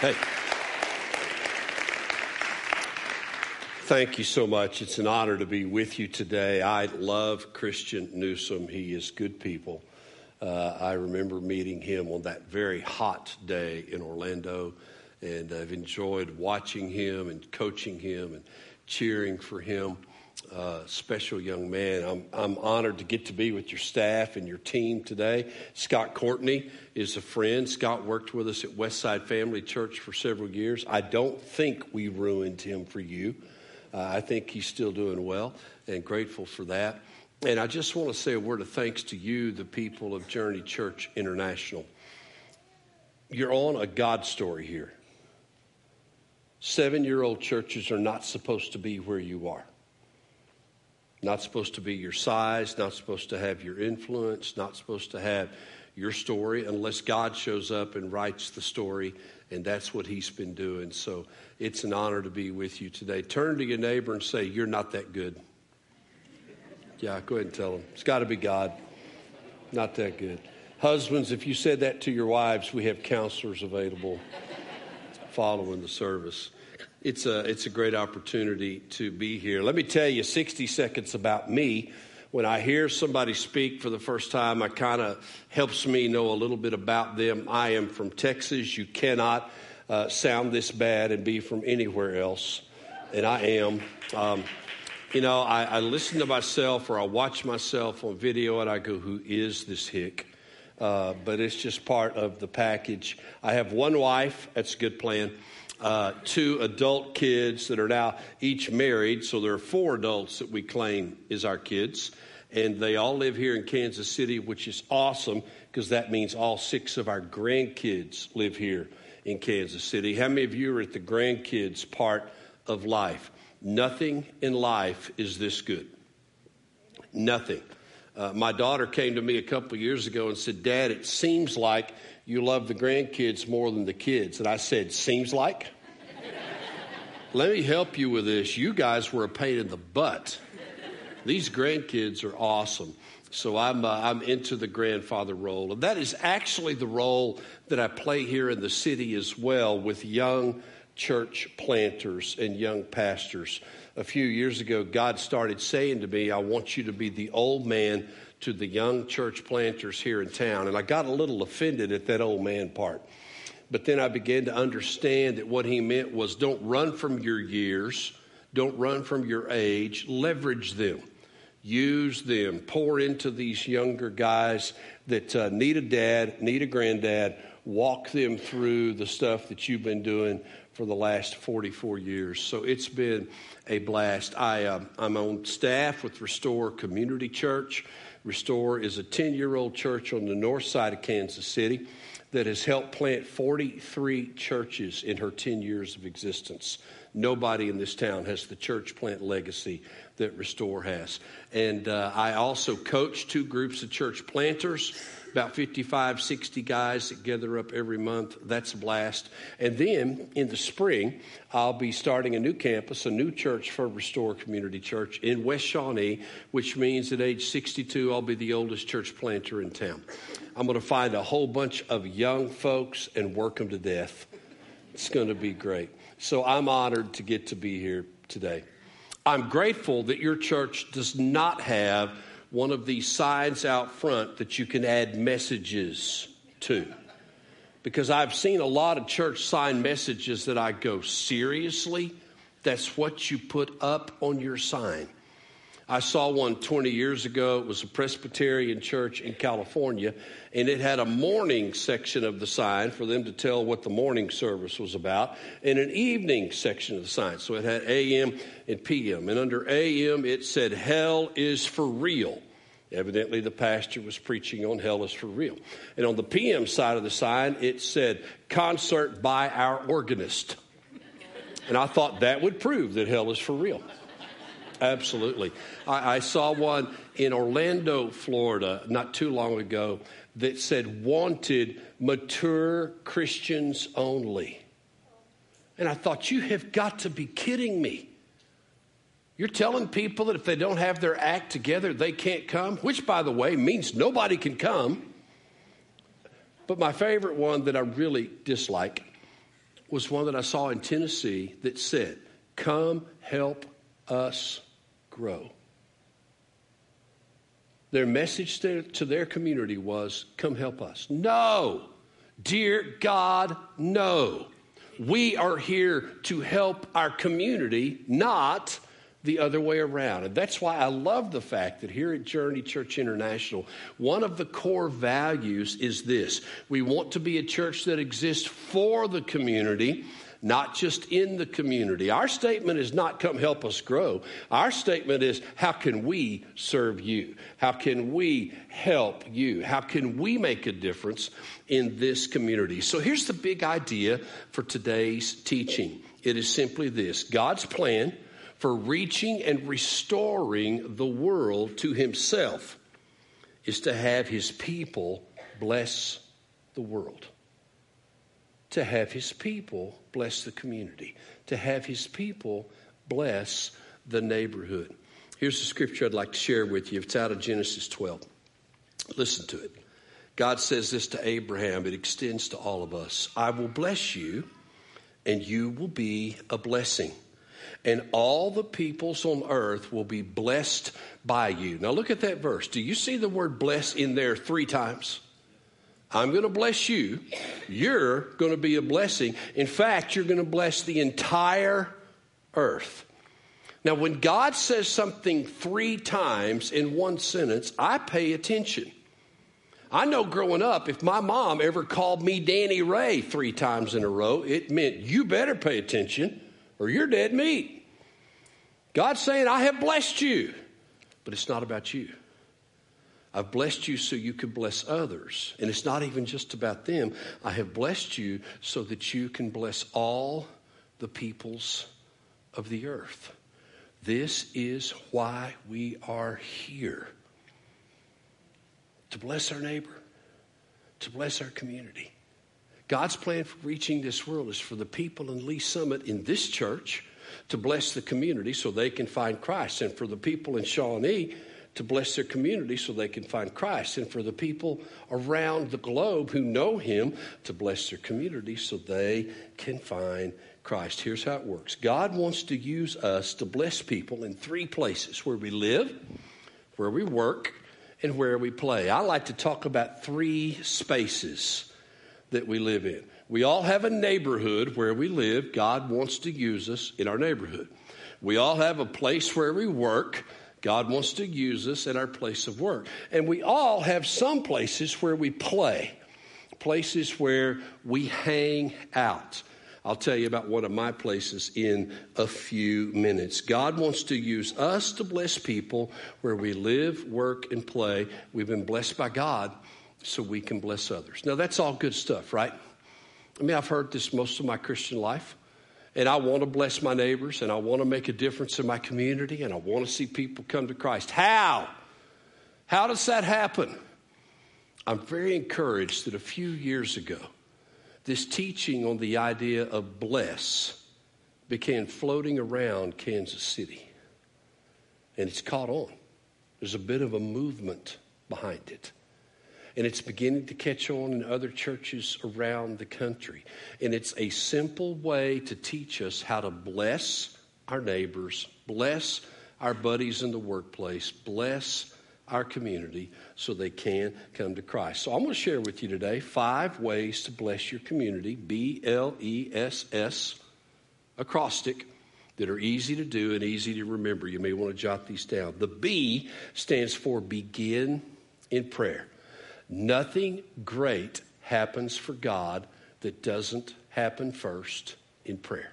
Hey. Thank you so much. It's an honor to be with you today. I love Christian Newsom. He is good people. I remember meeting him on that very hot day in Orlando, and I've enjoyed watching him and coaching him and cheering for him. Special young man. I'm honored to get to be with your staff and your team today. Scott Courtney is a friend. Scott worked with us at Westside Family Church for several years. I don't think we ruined him for you. I think he's still doing well, and grateful for that. And I just want to say a word of thanks to you, the people of Journey Church International. You're on a God story here. 7-year-old churches are not supposed to be where you are. Not supposed to be your size, not supposed to have your influence, not supposed to have your story unless God shows up and writes the story, and that's what he's been doing. So it's an honor to be with you today. Turn to your neighbor and say, "You're not that good." Yeah, go ahead and tell him. It's got to be God. Not that good. Husbands, if you said that to your wives, we have counselors available following the service. It's a great opportunity to be here. Let me tell you 60 seconds about me. When I hear somebody speak for the first time, it kind of helps me know a little bit about them. I am from Texas. You cannot sound this bad and be from anywhere else, and I am. I listen to myself or I watch myself on video, and I go, "Who is this hick?" But it's just part of the package. I have one wife. That's a good plan. Two adult kids that are now each married, so there are four adults that we claim is our kids, and they all live here in Kansas City, which is awesome because that means all six of our grandkids live here in Kansas City. How many of you are at the grandkids part of life? Nothing in life is this good. Nothing. My daughter came to me a couple years ago and said, "Dad, it seems like you love the grandkids more than the kids." And I said, "Seems like? Let me help you with this. You guys were a pain in the butt. These grandkids are awesome." So I'm into the grandfather role. And that is actually the role that I play here in the city as well with young church planters and young pastors. A few years ago, God started saying to me, "I want you to be the old man to the young church planters here in town." And I got a little offended at that old man part. But then I began to understand that what he meant was don't run from your years, don't run from your age, leverage them, use them, pour into these younger guys that need a dad, need a granddad, walk them through the stuff that you've been doing for the last 44 years. So it's been a blast. I'm on staff with Restore Community Church. Restore is a 10-year-old church on the north side of Kansas City that has helped plant 43 churches in her 10 years of existence. Nobody in this town has the church plant legacy that Restore has. And I also coach two groups of church planters, about 55, 60 guys that gather up every month. That's a blast. And then in the spring, I'll be starting a new campus, a new church for Restore Community Church in West Shawnee, which means at age 62, I'll be the oldest church planter in town. I'm going to find a whole bunch of young folks and work them to death. It's going to be great. So I'm honored to get to be here today. I'm grateful that your church does not have one of these signs out front that you can add messages to, because I've seen a lot of church sign messages that I go, "Seriously? That's what you put up on your sign?" I saw one 20 years ago. It was a Presbyterian church in California, and it had a morning section of the sign for them to tell what the morning service was about, and an evening section of the sign. So it had AM and PM, and under AM it said, "Hell is for real." Evidently, the pastor was preaching on hell is for real. And on the PM side of the sign, it said, "Concert by our organist." And I thought that would prove that hell is for real. Absolutely. I saw one in Orlando, Florida, not too long ago that said, "Wanted, mature Christians only." And I thought, you have got to be kidding me. You're telling people that if they don't have their act together, they can't come, which, by the way, means nobody can come. But my favorite one that I really dislike was one that I saw in Tennessee that said, "Come help us grow." Their message to their community was, "Come help us." No, dear God, no. We are here to help our community, not the other way around. And that's why I love the fact that here at Journey Church International, one of the core values is this. We want to be a church that exists for the community, not just in the community. Our statement is not "come help us grow." Our statement is, how can we serve you? How can we help you? How can we make a difference in this community? So here's the big idea for today's teaching. It is simply this: God's plan for reaching and restoring the world to himself is to have his people bless the world, to have his people bless the community, to have his people bless the neighborhood. Here's the scripture I'd like to share with you. It's out of Genesis 12. Listen to it. God says this to Abraham. It extends to all of us. "I will bless you, and you will be a blessing. And all the peoples on earth will be blessed by you." Now look at that verse. Do you see the word "bless" in there 3 times? I'm going to bless you. You're going to be a blessing. In fact, you're going to bless the entire earth. Now, when God says something 3 times in one sentence, I pay attention. I know growing up, if my mom ever called me Danny Ray 3 times in a row, it meant you better pay attention or you're dead meat. God's saying, "I have blessed you," but it's not about you. I've blessed you so you can bless others. And it's not even just about them. I have blessed you so that you can bless all the peoples of the earth. This is why we are here: to bless our neighbor, to bless our community. God's plan for reaching this world is for the people in Lees Summit in this church to bless the community so they can find Christ, and for the people in Shawnee to bless their community so they can find Christ, and for the people around the globe who know him to bless their community so they can find Christ. Here's how it works. God wants to use us to bless people in 3 places: where we live, where we work, and where we play. I like to talk about 3 spaces that we live in. We all have a neighborhood where we live. God wants to use us in our neighborhood. We all have a place where we work. God wants to use us at our place of work. And we all have some places where we play, places where we hang out. I'll tell you about one of my places in a few minutes. God wants to use us to bless people where we live, work, and play. We've been blessed by God, so we can bless others. Now, that's all good stuff, right? I mean, I've heard this most of my Christian life, and I want to bless my neighbors, and I want to make a difference in my community, and I want to see people come to Christ. How? How does that happen? I'm very encouraged that a few years ago, this teaching on the idea of bless began floating around Kansas City, and it's caught on. There's a bit of a movement behind it. And it's beginning to catch on in other churches around the country. And it's a simple way to teach us how to bless our neighbors, bless our buddies in the workplace, bless our community so they can come to Christ. So I'm going to share with you today 5 ways to bless your community, BLESS, acrostic, that are easy to do and easy to remember. You may want to jot these down. The B stands for begin in prayer. Nothing great happens for God that doesn't happen first in prayer.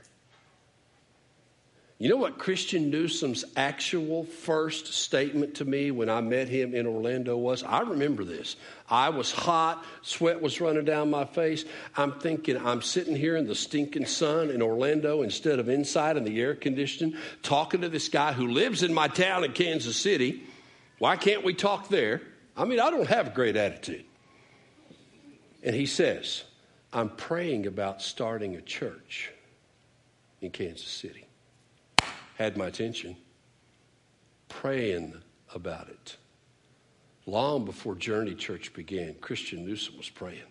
You know what Christian Newsom's actual first statement to me when I met him in Orlando was? I remember this. I was hot. Sweat was running down my face. I'm thinking, I'm sitting here in the stinking sun in Orlando instead of inside in the air conditioning, talking to this guy who lives in my town in Kansas City. Why can't we talk there? I mean, I don't have a great attitude. And he says, "I'm praying about starting a church in Kansas City." Had my attention. Praying about it. Long before Journey Church began, Christian Newsom was praying.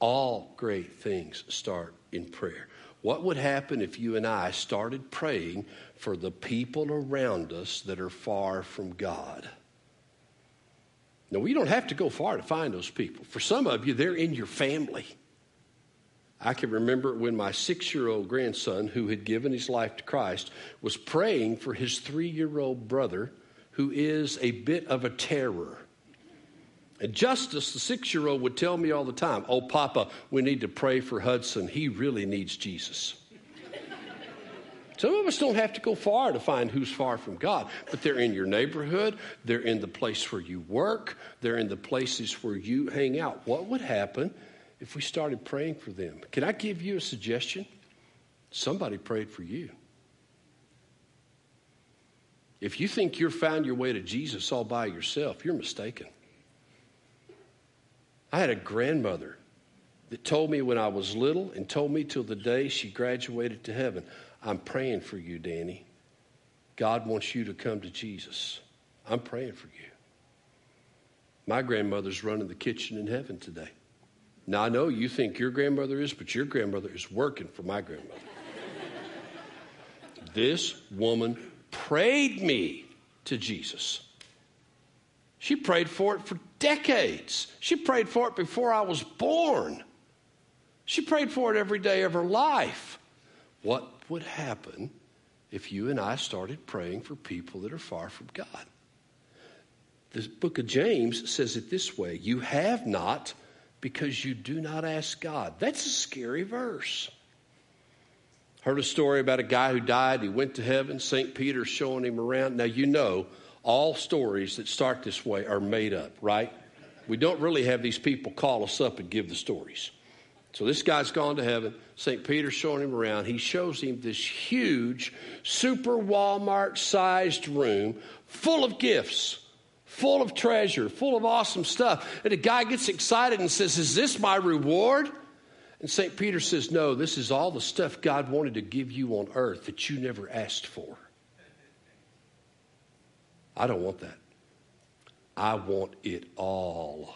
All great things start in prayer. What would happen if you and I started praying for the people around us that are far from God? Now, we don't have to go far to find those people. For some of you, they're in your family. I can remember when my 6-year-old grandson, who had given his life to Christ, was praying for his 3-year-old brother, who is a bit of a terror. And Justice, the 6-year-old, would tell me all the time, "Oh, Papa, we need to pray for Hudson. He really needs Jesus." Some of us don't have to go far to find who's far from God, but they're in your neighborhood. They're in the place where you work. They're in the places where you hang out. What would happen if we started praying for them? Can I give you a suggestion? Somebody prayed for you. If you think you've found your way to Jesus all by yourself, you're mistaken. I had a grandmother that told me when I was little and told me till the day she graduated to heaven, "I'm praying for you, Danny. God wants you to come to Jesus. I'm praying for you." My grandmother's running the kitchen in heaven today. Now, I know you think your grandmother is, but your grandmother is working for my grandmother. This woman prayed me to Jesus. She prayed for it for decades. She prayed for it before I was born. She prayed for it every day of her life. What would happen if you and I started praying for people that are far from God? The book of James says it this way: "You have not because you do not ask God." That's a scary verse. Heard a story about a guy who died. He went to heaven. St. Peter's showing him around. Now, you know, all stories that start this way are made up, right? We don't really have these people call us up and give the stories. So this guy's gone to heaven. St. Peter's showing him around. He shows him this huge, super Walmart-sized room full of gifts, full of treasure, full of awesome stuff. And the guy gets excited and says, "Is this my reward?" And St. Peter says, "No, this is all the stuff God wanted to give you on earth that you never asked for." I don't want that. I want it all.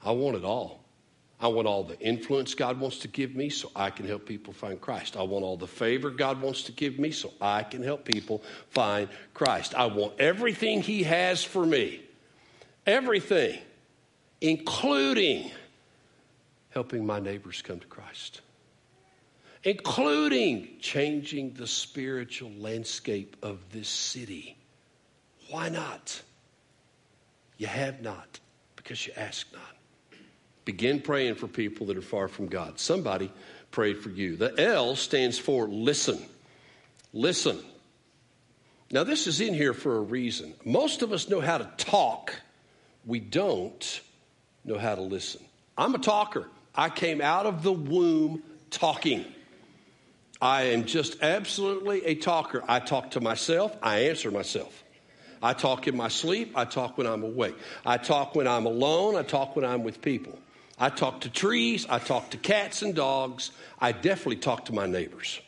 I want it all. I want all the influence God wants to give me so I can help people find Christ. I want all the favor God wants to give me so I can help people find Christ. I want everything He has for me. Everything, including helping my neighbors come to Christ, including changing the spiritual landscape of this city. Why not? You have not because you ask not. Begin praying for people that are far from God. Somebody prayed for you. The L stands for listen. Listen. Now, this is in here for a reason. Most of us know how to talk. We don't know how to listen. I'm a talker. I came out of the womb talking. I am just absolutely a talker. I talk to myself. I answer myself. I talk in my sleep. I talk when I'm awake. I talk when I'm alone. I talk when I'm with people. I talk to trees. I talk to cats and dogs. I definitely talk to my neighbors.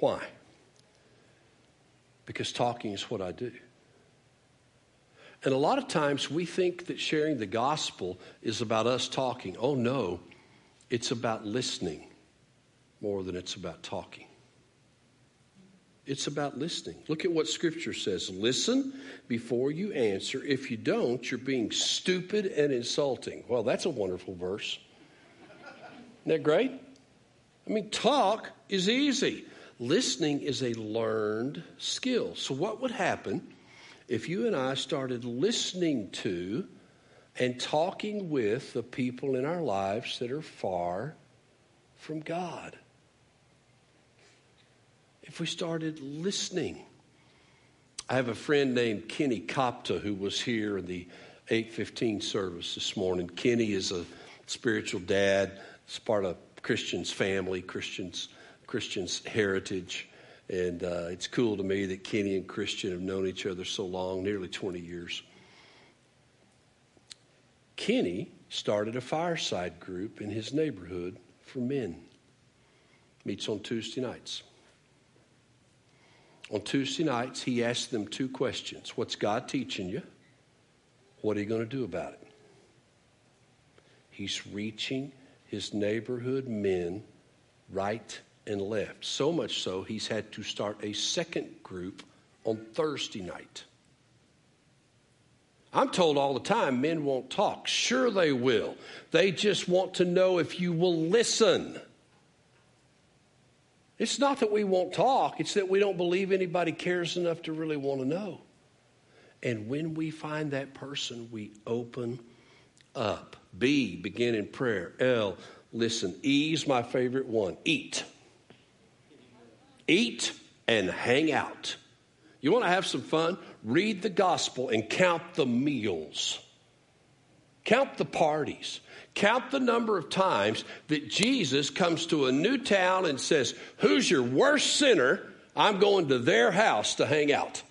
Why? Because talking is what I do. And a lot of times we think that sharing the gospel is about us talking. Oh, no. It's about listening more than it's about talking. It's about listening. Look at what Scripture says. Listen before you answer. If you don't, you're being stupid and insulting. Well, that's a wonderful verse. Isn't that great? I mean, talk is easy. Listening is a learned skill. So what would happen if you and I started listening to and talking with the people in our lives that are far from God? If we started listening. I have a friend named Kenny Kopta who was here in the 8:15 service this morning. Kenny is a spiritual dad. He's part of Christian's family, Christian's heritage. And it's cool to me that Kenny and Christian have known each other so long, nearly 20 years. Kenny started a fireside group in his neighborhood for men. Meets on Tuesday nights. On Tuesday nights, he asked them 2 questions. What's God teaching you? What are you going to do about it? He's reaching his neighborhood men right and left. So much so, he's had to start a second group on Thursday night. I'm told all the time men won't talk. Sure they will. They just want to know if you will listen. It's not that we won't talk. It's that we don't believe anybody cares enough to really want to know. And when we find that person, we open up. B, begin in prayer. L, listen. E is my favorite one. Eat. Eat and hang out. You want to have some fun? Read the gospel and count the meals. Count the parties. Count the number of times that Jesus comes to a new town and says, who's your worst sinner? I'm going to their house to hang out.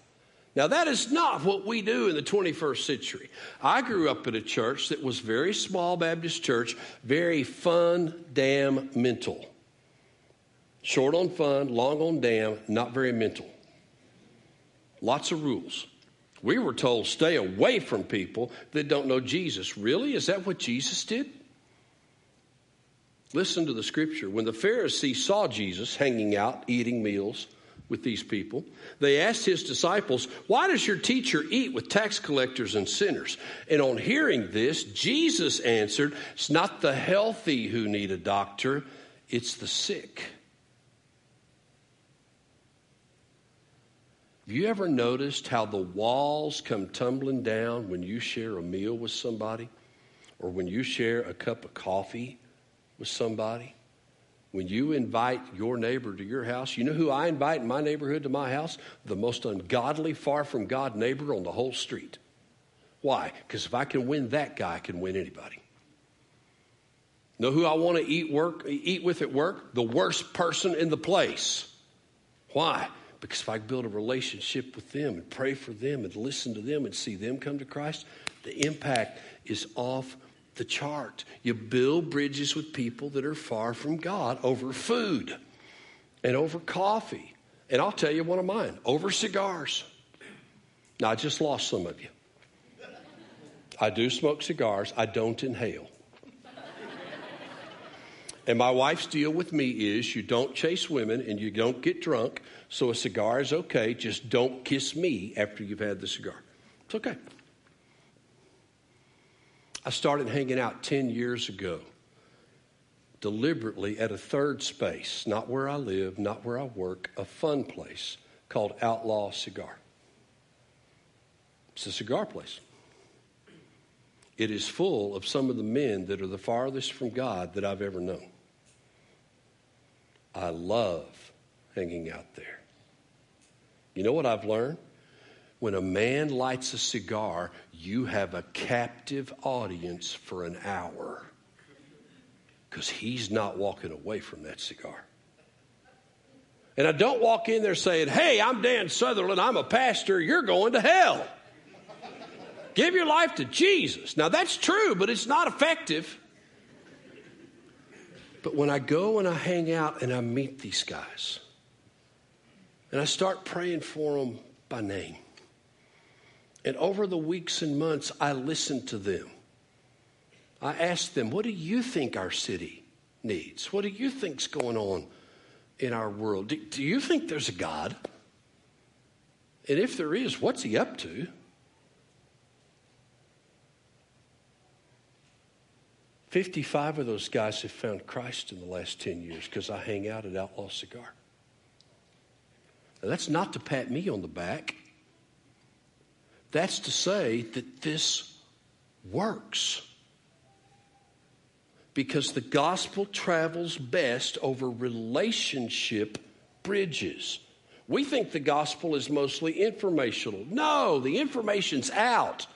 Now, that is not what we do in the 21st century. I grew up in a church that was very small Baptist church, very fun, damn, mental. Short on fun, long on damn, not very mental. Lots of rules. We were told stay away from people that don't know Jesus. Really? Is that what Jesus did? Listen to the scripture. When the Pharisees saw Jesus hanging out, eating meals with these people, they asked his disciples, why does your teacher eat with tax collectors and sinners? And on hearing this, Jesus answered, it's not the healthy who need a doctor, it's the sick. Have you ever noticed how the walls come tumbling down when you share a meal with somebody, or when you share a cup of coffee with somebody? When you invite your neighbor to your house, you know who I invite in my neighborhood to my house? The most ungodly, far from God neighbor on the whole street. Why? Because if I can win that guy, I can win anybody. Know who I want to eat with at work? The worst person in the place. Why? Because if I build a relationship with them and pray for them and listen to them and see them come to Christ, the impact is off the chart. You build bridges with people that are far from God over food and over coffee. And I'll tell you one of mine, over cigars. Now, I just lost some of you. I do smoke cigars. I don't inhale. And my wife's deal with me is you don't chase women and you don't get drunk, so a cigar is okay. Just don't kiss me after you've had the cigar. It's okay. I started hanging out 10 years ago, deliberately at a third space, not where I live, not where I work, a fun place called Outlaw Cigar. It's a cigar place. It is full of some of the men that are the farthest from God that I've ever known. I love hanging out there. You know what I've learned? When a man lights a cigar, you have a captive audience for an hour, because he's not walking away from that cigar. And I don't walk in there saying, hey, I'm Dan Sutherland, I'm a pastor, you're going to hell. Give your life to Jesus. Now, that's true, but it's not effective. But when I go and I hang out and I meet these guys, and I start praying for them by name, and over the weeks and months, I listen to them. I ask them, what do you think our city needs? What do you think's going on in our world? Do you think there's a God? And if there is, what's he up to? " 55 of those guys have found Christ in the last 10 years because I hang out at Outlaw Cigar. Now, that's not to pat me on the back. That's to say that this works. Because the gospel travels best over relationship bridges. We think the gospel is mostly informational. No, the information's out.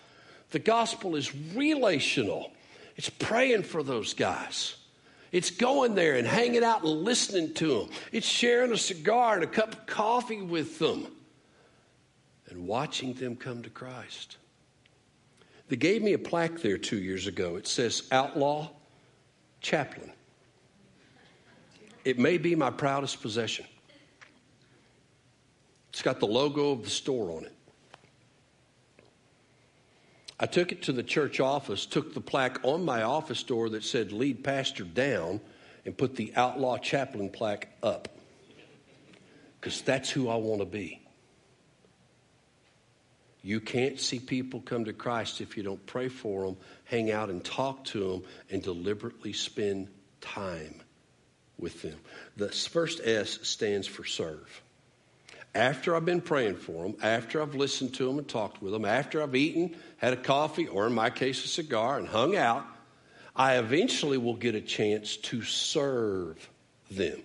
The gospel is relational. It's praying for those guys. It's going there and hanging out and listening to them. It's sharing a cigar and a cup of coffee with them and watching them come to Christ. They gave me a plaque there 2 years ago. It says, Outlaw Chaplain. It may be my proudest possession. It's got the logo of the store on it. I took it to the church office, took the plaque on my office door that said lead pastor down, and put the outlaw chaplain plaque up, because that's who I want to be. You can't see people come to Christ if you don't pray for them, hang out and talk to them, and deliberately spend time with them. The first S stands for serve. After I've been praying for them, after I've listened to them and talked with them, after I've eaten, had a coffee, or in my case a cigar, and hung out, I eventually will get a chance to serve them.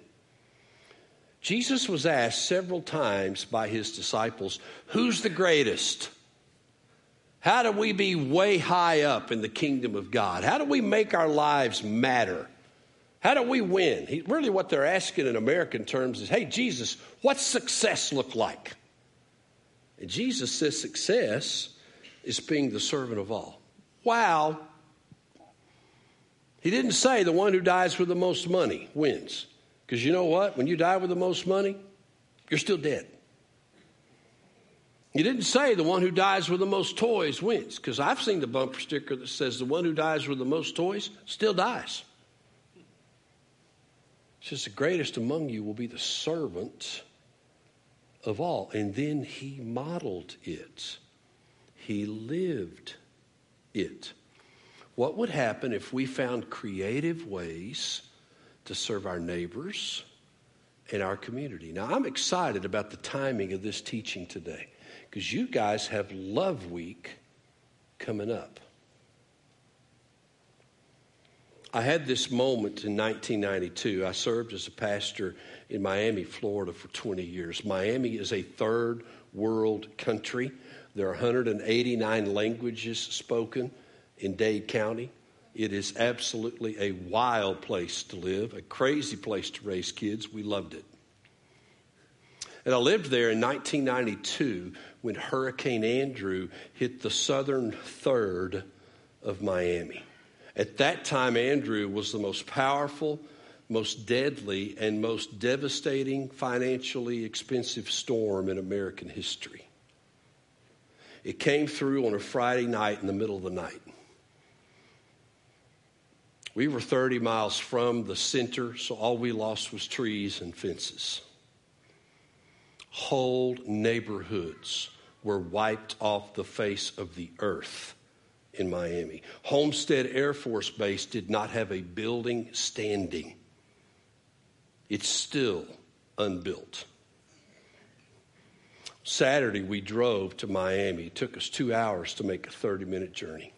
Jesus was asked several times by his disciples, who's the greatest? How do we be way high up in the kingdom of God? How do we make our lives matter? How do we win? Really what they're asking in American terms is, hey, Jesus, what's success look like? And Jesus says success is being the servant of all. Wow. He didn't say the one who dies with the most money wins. Because you know what? When you die with the most money, you're still dead. He didn't say the one who dies with the most toys wins. Because I've seen the bumper sticker that says the one who dies with the most toys still dies. It says the greatest among you will be the servant of all. And then he modeled it. He lived it. What would happen if we found creative ways to serve our neighbors and our community? Now, I'm excited about the timing of this teaching today, because you guys have Love Week coming up. I had this moment in 1992. I served as a pastor in Miami, Florida for 20 years. Miami is a third world country. There are 189 languages spoken in Dade County. It is absolutely a wild place to live, a crazy place to raise kids. We loved it. And I lived there in 1992 when Hurricane Andrew hit the southern third of Miami. At that time, Andrew was the most powerful, most deadly, and most devastating, financially expensive storm in American history. It came through on a Friday night in the middle of the night. We were 30 miles from the center, so all we lost was trees and fences. Whole neighborhoods were wiped off the face of the earth in Miami. Homestead Air Force Base did not have a building standing. It's still unbuilt. Saturday, we drove to Miami. It took us 2 hours to make a 30-minute journey.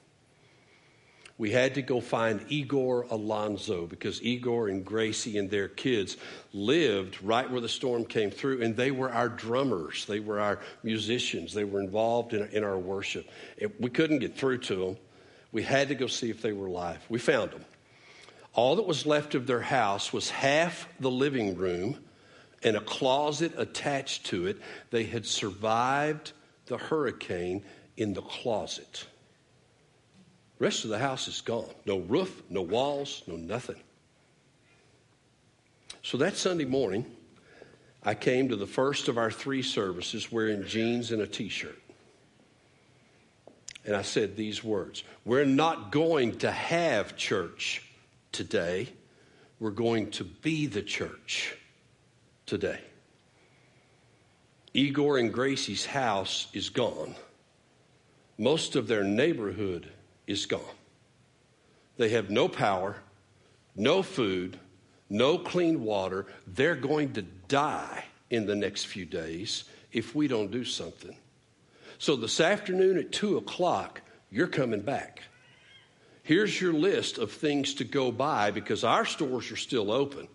We had to go find Igor Alonzo, because Igor and Gracie and their kids lived right where the storm came through, and they were our drummers. They were our musicians. They were involved in our worship. We couldn't get through to them. We had to go see if they were alive. We found them. All that was left of their house was half the living room and a closet attached to it. They had survived the hurricane in the closet. The rest of the house is gone. No roof, no walls, no nothing. So that Sunday morning, I came to the first of our three services wearing jeans and a T-shirt. And I said these words: we're not going to have church today. We're going to be the church today. Igor and Gracie's house is gone. Most of their neighborhood is gone. They have no power, no food, no clean water. They're going to die in the next few days if we don't do something. So this afternoon at 2:00, you're coming back. Here's your list of things to go buy, because our stores are still open.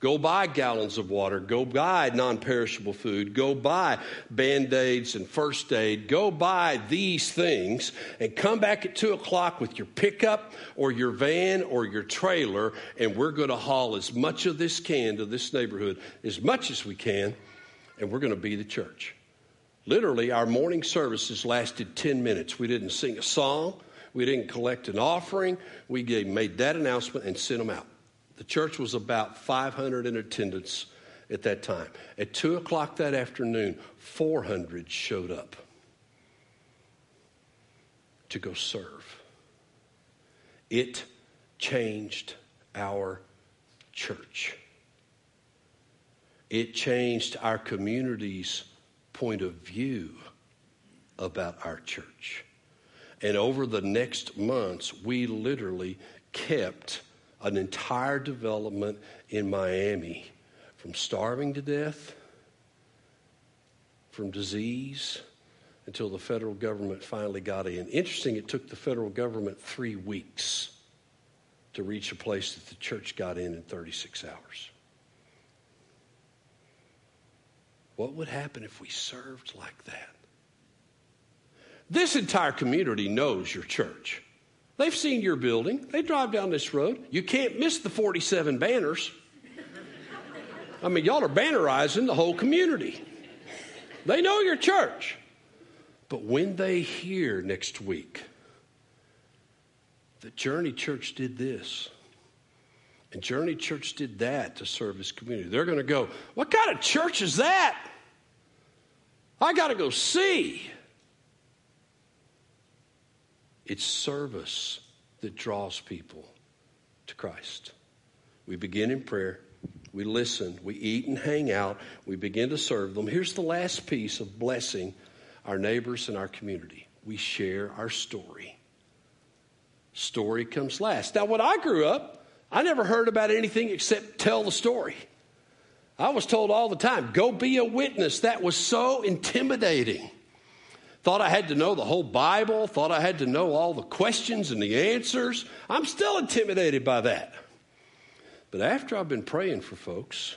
Go buy gallons of water. Go buy non-perishable food. Go buy Band-Aids and first aid. Go buy these things and come back at 2:00 with your pickup or your van or your trailer, and we're going to haul as much of this can to this neighborhood, as much as we can, and we're going to be the church. Literally, our morning services lasted 10 minutes. We didn't sing a song. We didn't collect an offering. We made that announcement and sent them out. The church was about 500 in attendance at that time. At 2:00 that afternoon, 400 showed up. to go serve. It changed our church. It changed our community's point of view about our church. And over the next months, we literally kept an entire development in Miami from starving to death, from disease, until the federal government finally got in. Interesting, it took the federal government 3 weeks to reach a place that the church got in 36 hours. What would happen if we served like that? This entire community knows your church. They've seen your building. They drive down this road. You can't miss the 47 banners. I mean, y'all are bannerizing the whole community. They know your church. But when they hear next week that Journey Church did this and Journey Church did that to serve his community, they're going to go, what kind of church is that? I got to go see. It's service that draws people to Christ. We begin in prayer. We listen. We eat and hang out. We begin to serve them. Here's the last piece of blessing our neighbors and our community. We share our story. Story comes last. Now, when I grew up, I never heard about anything except tell the story. I was told all the time, go be a witness. That was so intimidating. Thought I had to know the whole Bible. Thought I had to know all the questions and the answers. I'm still intimidated by that. But after I've been praying for folks,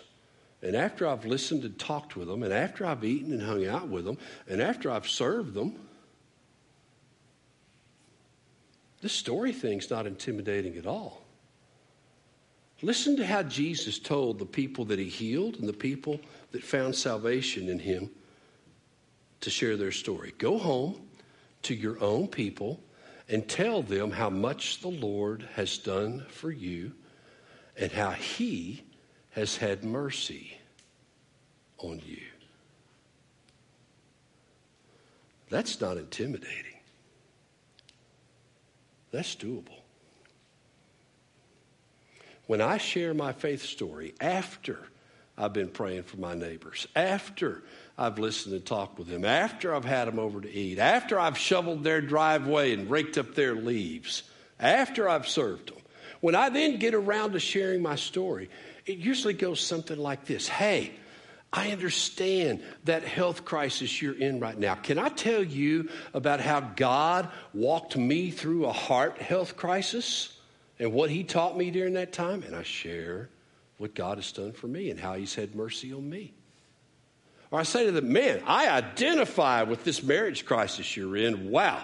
and after I've listened and talked with them, and after I've eaten and hung out with them, and after I've served them, this story thing's not intimidating at all. Listen to how Jesus told the people that he healed and the people that found salvation in him to share their story. Go home to your own people and tell them how much the Lord has done for you and how he has had mercy on you. That's not intimidating. That's doable. When I share my faith story after I've been praying for my neighbors, after I've listened and talked with them, after I've had them over to eat, after I've shoveled their driveway and raked up their leaves, after I've served them, when I then get around to sharing my story, it usually goes something like this. Hey, I understand that health crisis you're in right now. Can I tell you about how God walked me through a heart health crisis and what he taught me during that time? And I share what God has done for me and how he's had mercy on me. Or I say to them, man, I identify with this marriage crisis you're in. Wow.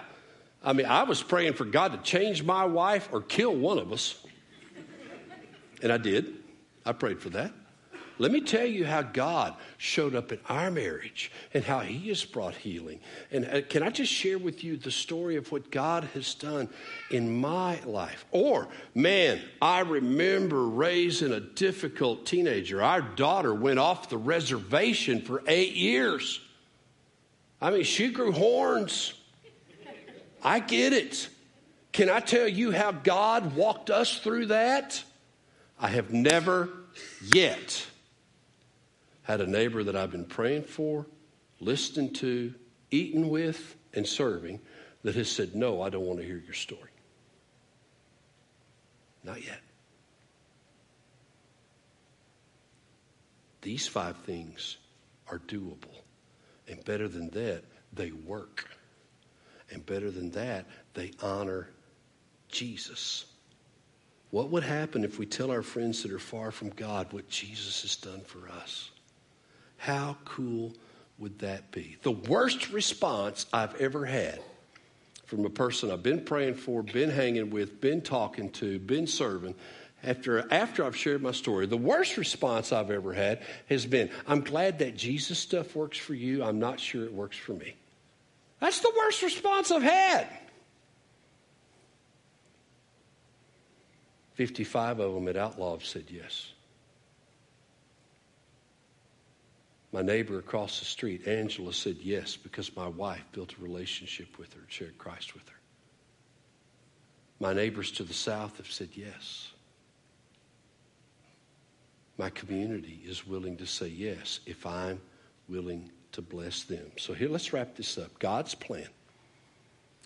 I mean, I was praying for God to change my wife or kill one of us. And I did. I prayed for that. Let me tell you how God showed up in our marriage and how he has brought healing. And can I just share with you the story of what God has done in my life? Or, man, I remember raising a difficult teenager. Our daughter went off the reservation for 8 years. I mean, she grew horns. I get it. Can I tell you how God walked us through that? I have never yet had a neighbor that I've been praying for, listening to, eating with, and serving that has said, no, I don't want to hear your story. Not yet. These 5 things are doable. And better than that, they work. And better than that, they honor Jesus. What would happen if we tell our friends that are far from God what Jesus has done for us? How cool would that be? The worst response I've ever had from a person I've been praying for, been hanging with, been talking to, been serving, after I've shared my story, the worst response I've ever had has been, I'm glad that Jesus stuff works for you. I'm not sure it works for me. That's the worst response I've had. 55 of them at Outlaw have said yes. My neighbor across the street, Angela, said yes because my wife built a relationship with her, shared Christ with her. My neighbors to the south have said yes. My community is willing to say yes if I'm willing to bless them. So here, let's wrap this up. God's plan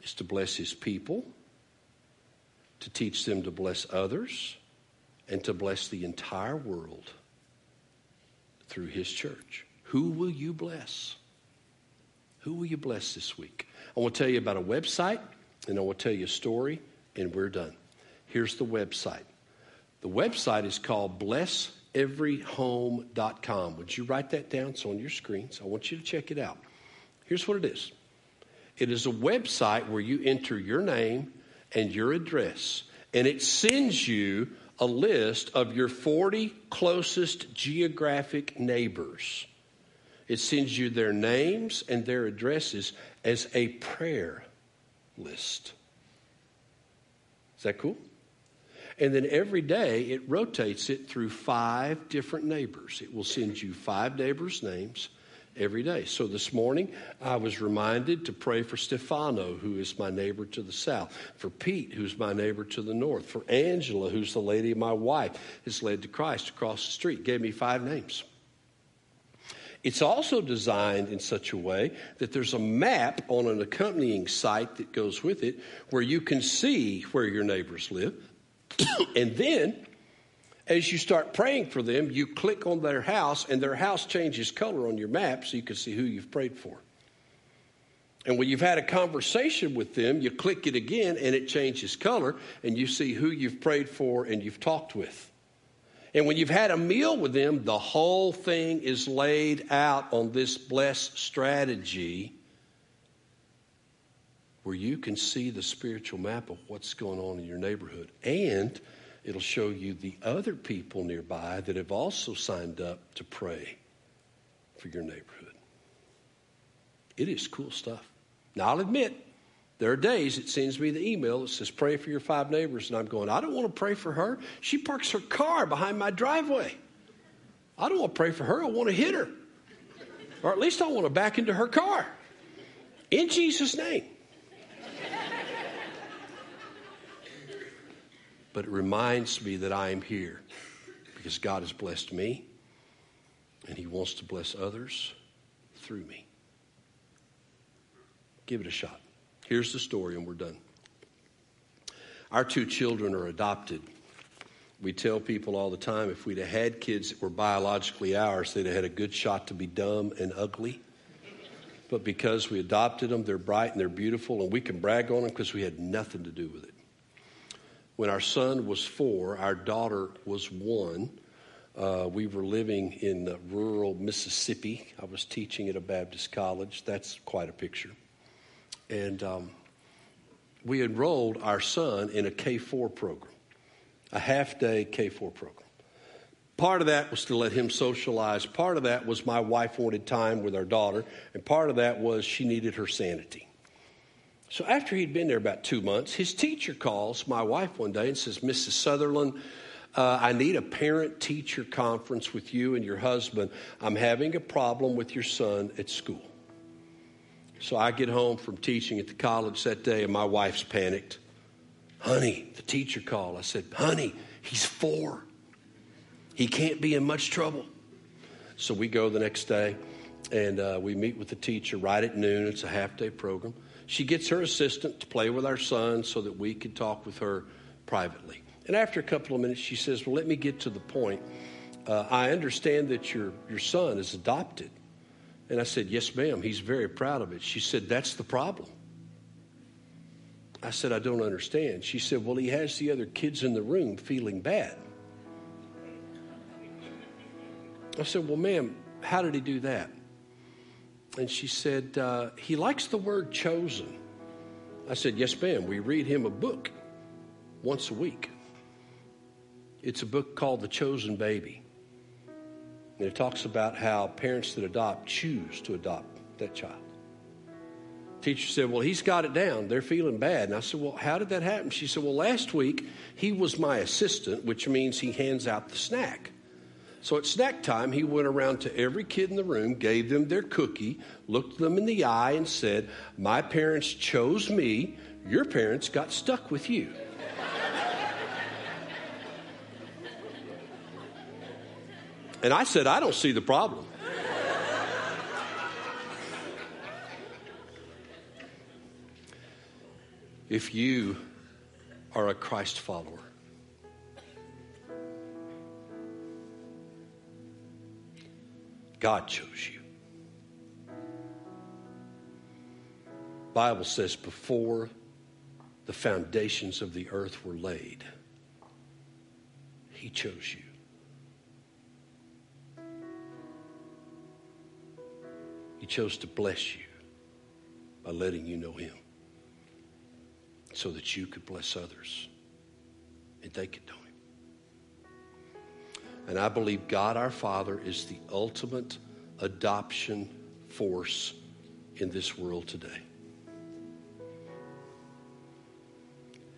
is to bless his people, to teach them to bless others, and to bless the entire world through his church. Who will you bless? Who will you bless this week? I want to tell you about a website, and I want to tell you a story, and we're done. Here's the website. The website is called BlessEveryHome.com. Would you write that down? It's on your screens. I want you to check it out. Here's what it is. It is a website where you enter your name and your address, and it sends you a list of your 40 closest geographic neighbors. It sends you their names and their addresses as a prayer list. Is that cool? And then every day it rotates it through 5 different neighbors. It will send you 5 neighbors' names every day. So this morning I was reminded to pray for Stefano, who is my neighbor to the south, for Pete, who's my neighbor to the north, for Angela, who's the lady my wife is led to Christ across the street. Gave me 5 names. It's also designed in such a way that there's a map on an accompanying site that goes with it where you can see where your neighbors live. And then, as you start praying for them, you click on their house, and their house changes color on your map so you can see who you've prayed for. And when you've had a conversation with them, you click it again, and it changes color, and you see who you've prayed for and you've talked with. And when you've had a meal with them, the whole thing is laid out on this blessed strategy where you can see the spiritual map of what's going on in your neighborhood. And it'll show you the other people nearby that have also signed up to pray for your neighborhood. It is cool stuff. Now, I'll admit, there are days it sends me the email that says, pray for your 5 neighbors. And I'm going, I don't want to pray for her. She parks her car behind my driveway. I don't want to pray for her. I want to hit her. Or at least I want to back into her car. In Jesus' name. But it reminds me that I am here because God has blessed me and he wants to bless others through me. Give it a shot. Here's the story, and we're done. Our 2 children are adopted. We tell people all the time, if we'd have had kids that were biologically ours, they'd have had a good shot to be dumb and ugly. But because we adopted them, they're bright and they're beautiful, and we can brag on them because we had nothing to do with it. When our son was 4, our daughter was 1. We were living in rural Mississippi. I was teaching at a Baptist college. That's quite a picture. And we enrolled our son in a K-4 program, a half-day K-4 program. Part of that was to let him socialize. Part of that was my wife wanted time with our daughter. And part of that was she needed her sanity. So after he'd been there about 2 months, his teacher calls my wife one day and says, Mrs. Sutherland, I need a parent-teacher conference with you and your husband. I'm having a problem with your son at school. So I get home from teaching at the college that day, and my wife's panicked. Honey, the teacher called. I said, honey, he's 4. He can't be in much trouble. So we go the next day, and we meet with the teacher right at noon. It's a half-day program. She gets her assistant to play with our son so that we could talk with her privately. And after a couple of minutes, she says, well, let me get to the point. I understand that your son is adopted. And I said, yes, ma'am. He's very proud of it. She said, that's the problem. I said, I don't understand. She said, well, he has the other kids in the room feeling bad. I said, well, ma'am, how did he do that? And she said, he likes the word chosen. I said, yes, ma'am. We read him a book once a week. It's a book called The Chosen Baby. And it talks about how parents that adopt choose to adopt that child. Teacher said, well, he's got it down. They're feeling bad. And I said, well, how did that happen? She said, well, last week he was my assistant, which means he hands out the snack. So at snack time, he went around to every kid in the room, gave them their cookie, looked them in the eye, and said, my parents chose me, your parents got stuck with you. And I said, I don't see the problem. If you are a Christ follower, God chose you. The Bible says before the foundations of the earth were laid, He chose you. He chose to bless you by letting you know Him so that you could bless others and they could know Him. And I believe God our Father is the ultimate adoption force in this world today.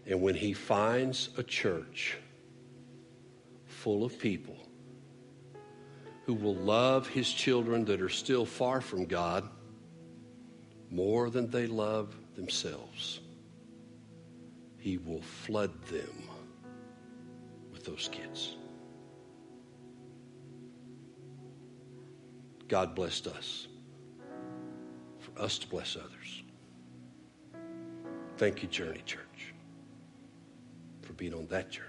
And when He finds a church full of people who will love His children that are still far from God more than they love themselves, He will flood them with those kids. God blessed us for us to bless others. Thank you, Journey Church, for being on that journey.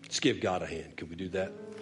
Let's give God a hand. Could we do that?